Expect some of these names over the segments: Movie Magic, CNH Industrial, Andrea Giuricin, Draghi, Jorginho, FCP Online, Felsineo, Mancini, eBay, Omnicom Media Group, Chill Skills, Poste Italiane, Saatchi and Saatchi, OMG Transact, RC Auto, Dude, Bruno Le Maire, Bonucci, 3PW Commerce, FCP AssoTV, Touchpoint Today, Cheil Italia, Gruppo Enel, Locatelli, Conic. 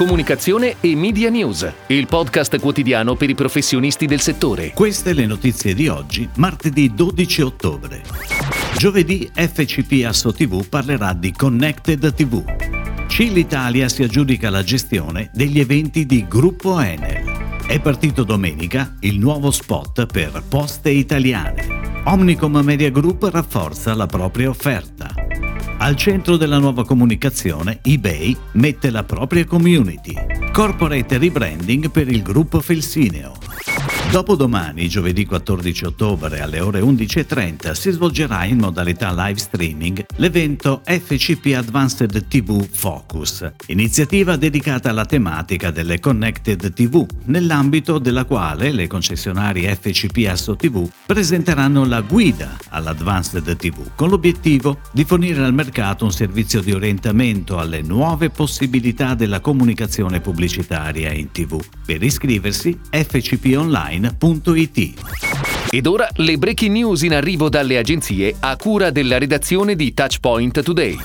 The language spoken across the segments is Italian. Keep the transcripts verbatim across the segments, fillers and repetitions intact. comunicazione e media news, il podcast quotidiano per i professionisti del settore. Queste le notizie di oggi, martedì dodici ottobre. Giovedì F C P AssoTV parlerà di Connected tivù. Cheil Italia si aggiudica la gestione degli eventi di Gruppo Enel. È partito domenica il nuovo spot per Poste Italiane. Omnicom Media Group rafforza la propria offerta. Al centro della nuova comunicazione, eBay mette la propria community. Corporate rebranding per il gruppo Felsineo. Dopodomani, giovedì quattordici ottobre alle ore undici e trenta, si svolgerà in modalità live streaming l'evento F C P Advanced tivù Focus, iniziativa dedicata alla tematica delle Connected tivù, nell'ambito della quale le concessionarie F C P AssoTV presenteranno la guida all'Advanced tivù con l'obiettivo di fornire al mercato un servizio di orientamento alle nuove possibilità della comunicazione pubblicitaria in tivù. Per iscriversi, f c p online punto i t. Ed ora le breaking news in arrivo dalle agenzie a cura della redazione di Touchpoint Today.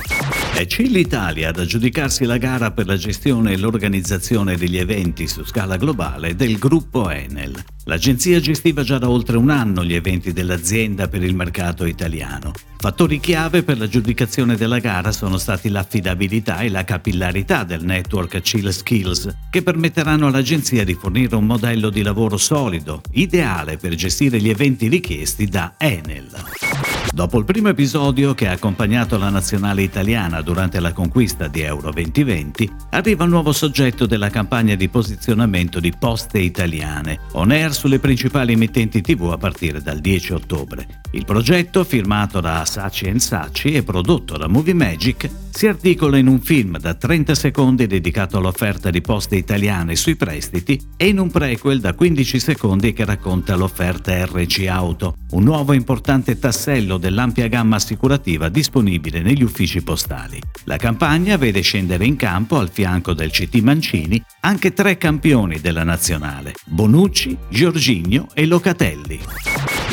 È Cheil Italia ad aggiudicarsi la gara per la gestione e l'organizzazione degli eventi su scala globale del gruppo Enel. L'agenzia gestiva già da oltre un anno gli eventi dell'azienda per il mercato italiano. Fattori chiave per l'aggiudicazione della gara sono stati l'affidabilità e la capillarità del network Chill Skills, che permetteranno all'agenzia di fornire un modello di lavoro solido, ideale per gestire gli eventi richiesti da Enel. Dopo il primo episodio che ha accompagnato la nazionale italiana durante la conquista di Euro duemilaventi, arriva un nuovo soggetto della campagna di posizionamento di Poste Italiane, on air sulle principali emittenti tivù a partire dal dieci ottobre. Il progetto, firmato da Saatchi and Saatchi e prodotto da Movie Magic, si articola in un film da trenta secondi dedicato all'offerta di Poste Italiane sui prestiti e in un prequel da quindici secondi che racconta l'offerta erre ci Auto, un nuovo importante tassello dell'ampia gamma assicurativa disponibile negli uffici postali. La campagna vede scendere in campo, al fianco del C T Mancini, anche tre campioni della nazionale: Bonucci, Jorginho e Locatelli.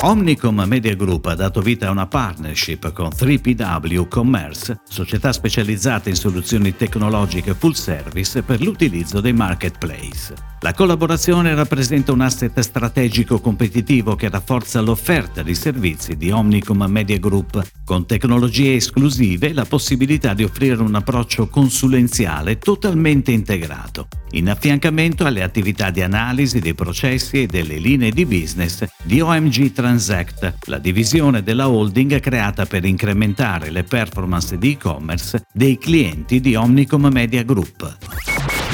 Omnicom Media Group ha dato vita a una partnership con tre P W Commerce, società specializzata in soluzioni tecnologiche full service per l'utilizzo dei marketplace. La collaborazione rappresenta un asset strategico competitivo che rafforza l'offerta di servizi di Omnicom Media Group, con tecnologie esclusive e la possibilità di offrire un approccio consulenziale totalmente integrato, in affiancamento alle attività di analisi dei processi e delle linee di business di O M G Transact, la divisione della holding creata per incrementare le performance di e-commerce dei clienti di Omnicom Media Group.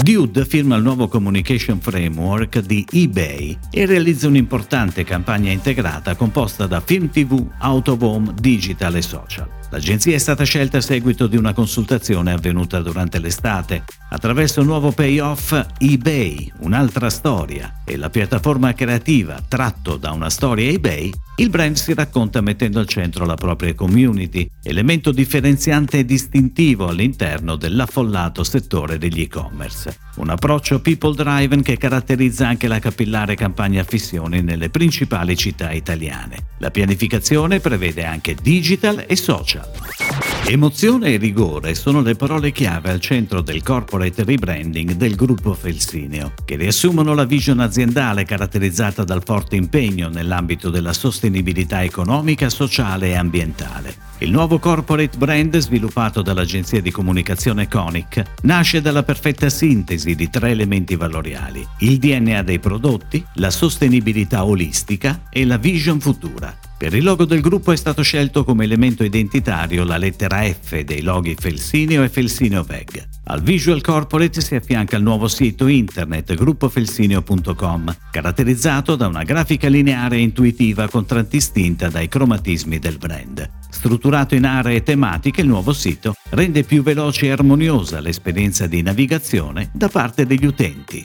Dude firma il nuovo communication framework di eBay e realizza un'importante campagna integrata composta da film tivù, out of home, digital e social. L'agenzia è stata scelta a seguito di una consultazione avvenuta durante l'estate. Attraverso il nuovo payoff eBay, un'altra storia, e la piattaforma creativa tratto da una storia eBay, il brand si racconta mettendo al centro la propria community, elemento differenziante e distintivo all'interno dell'affollato settore degli e-commerce. Un approccio people-driven che caratterizza anche la capillare campagna affissioni nelle principali città italiane. La pianificazione prevede anche digital e social. Emozione e rigore sono le parole chiave al centro del corporate rebranding del gruppo Felsineo, che riassumono la vision aziendale caratterizzata dal forte impegno nell'ambito della sostenibilità economica, sociale e ambientale. Il nuovo corporate brand, sviluppato dall'agenzia di comunicazione Conic, nasce dalla perfetta sintesi di tre elementi valoriali: il D N A dei prodotti, la sostenibilità olistica e la vision futura. Per il logo del gruppo è stato scelto come elemento identitario la lettera F dei loghi Felsineo e Felsineo Veg. Al Visual Corporate si affianca il nuovo sito internet gruppo felsineo punto com, caratterizzato da una grafica lineare e intuitiva contraddistinta dai cromatismi del brand. Strutturato in aree tematiche, il nuovo sito rende più veloce e armoniosa l'esperienza di navigazione da parte degli utenti.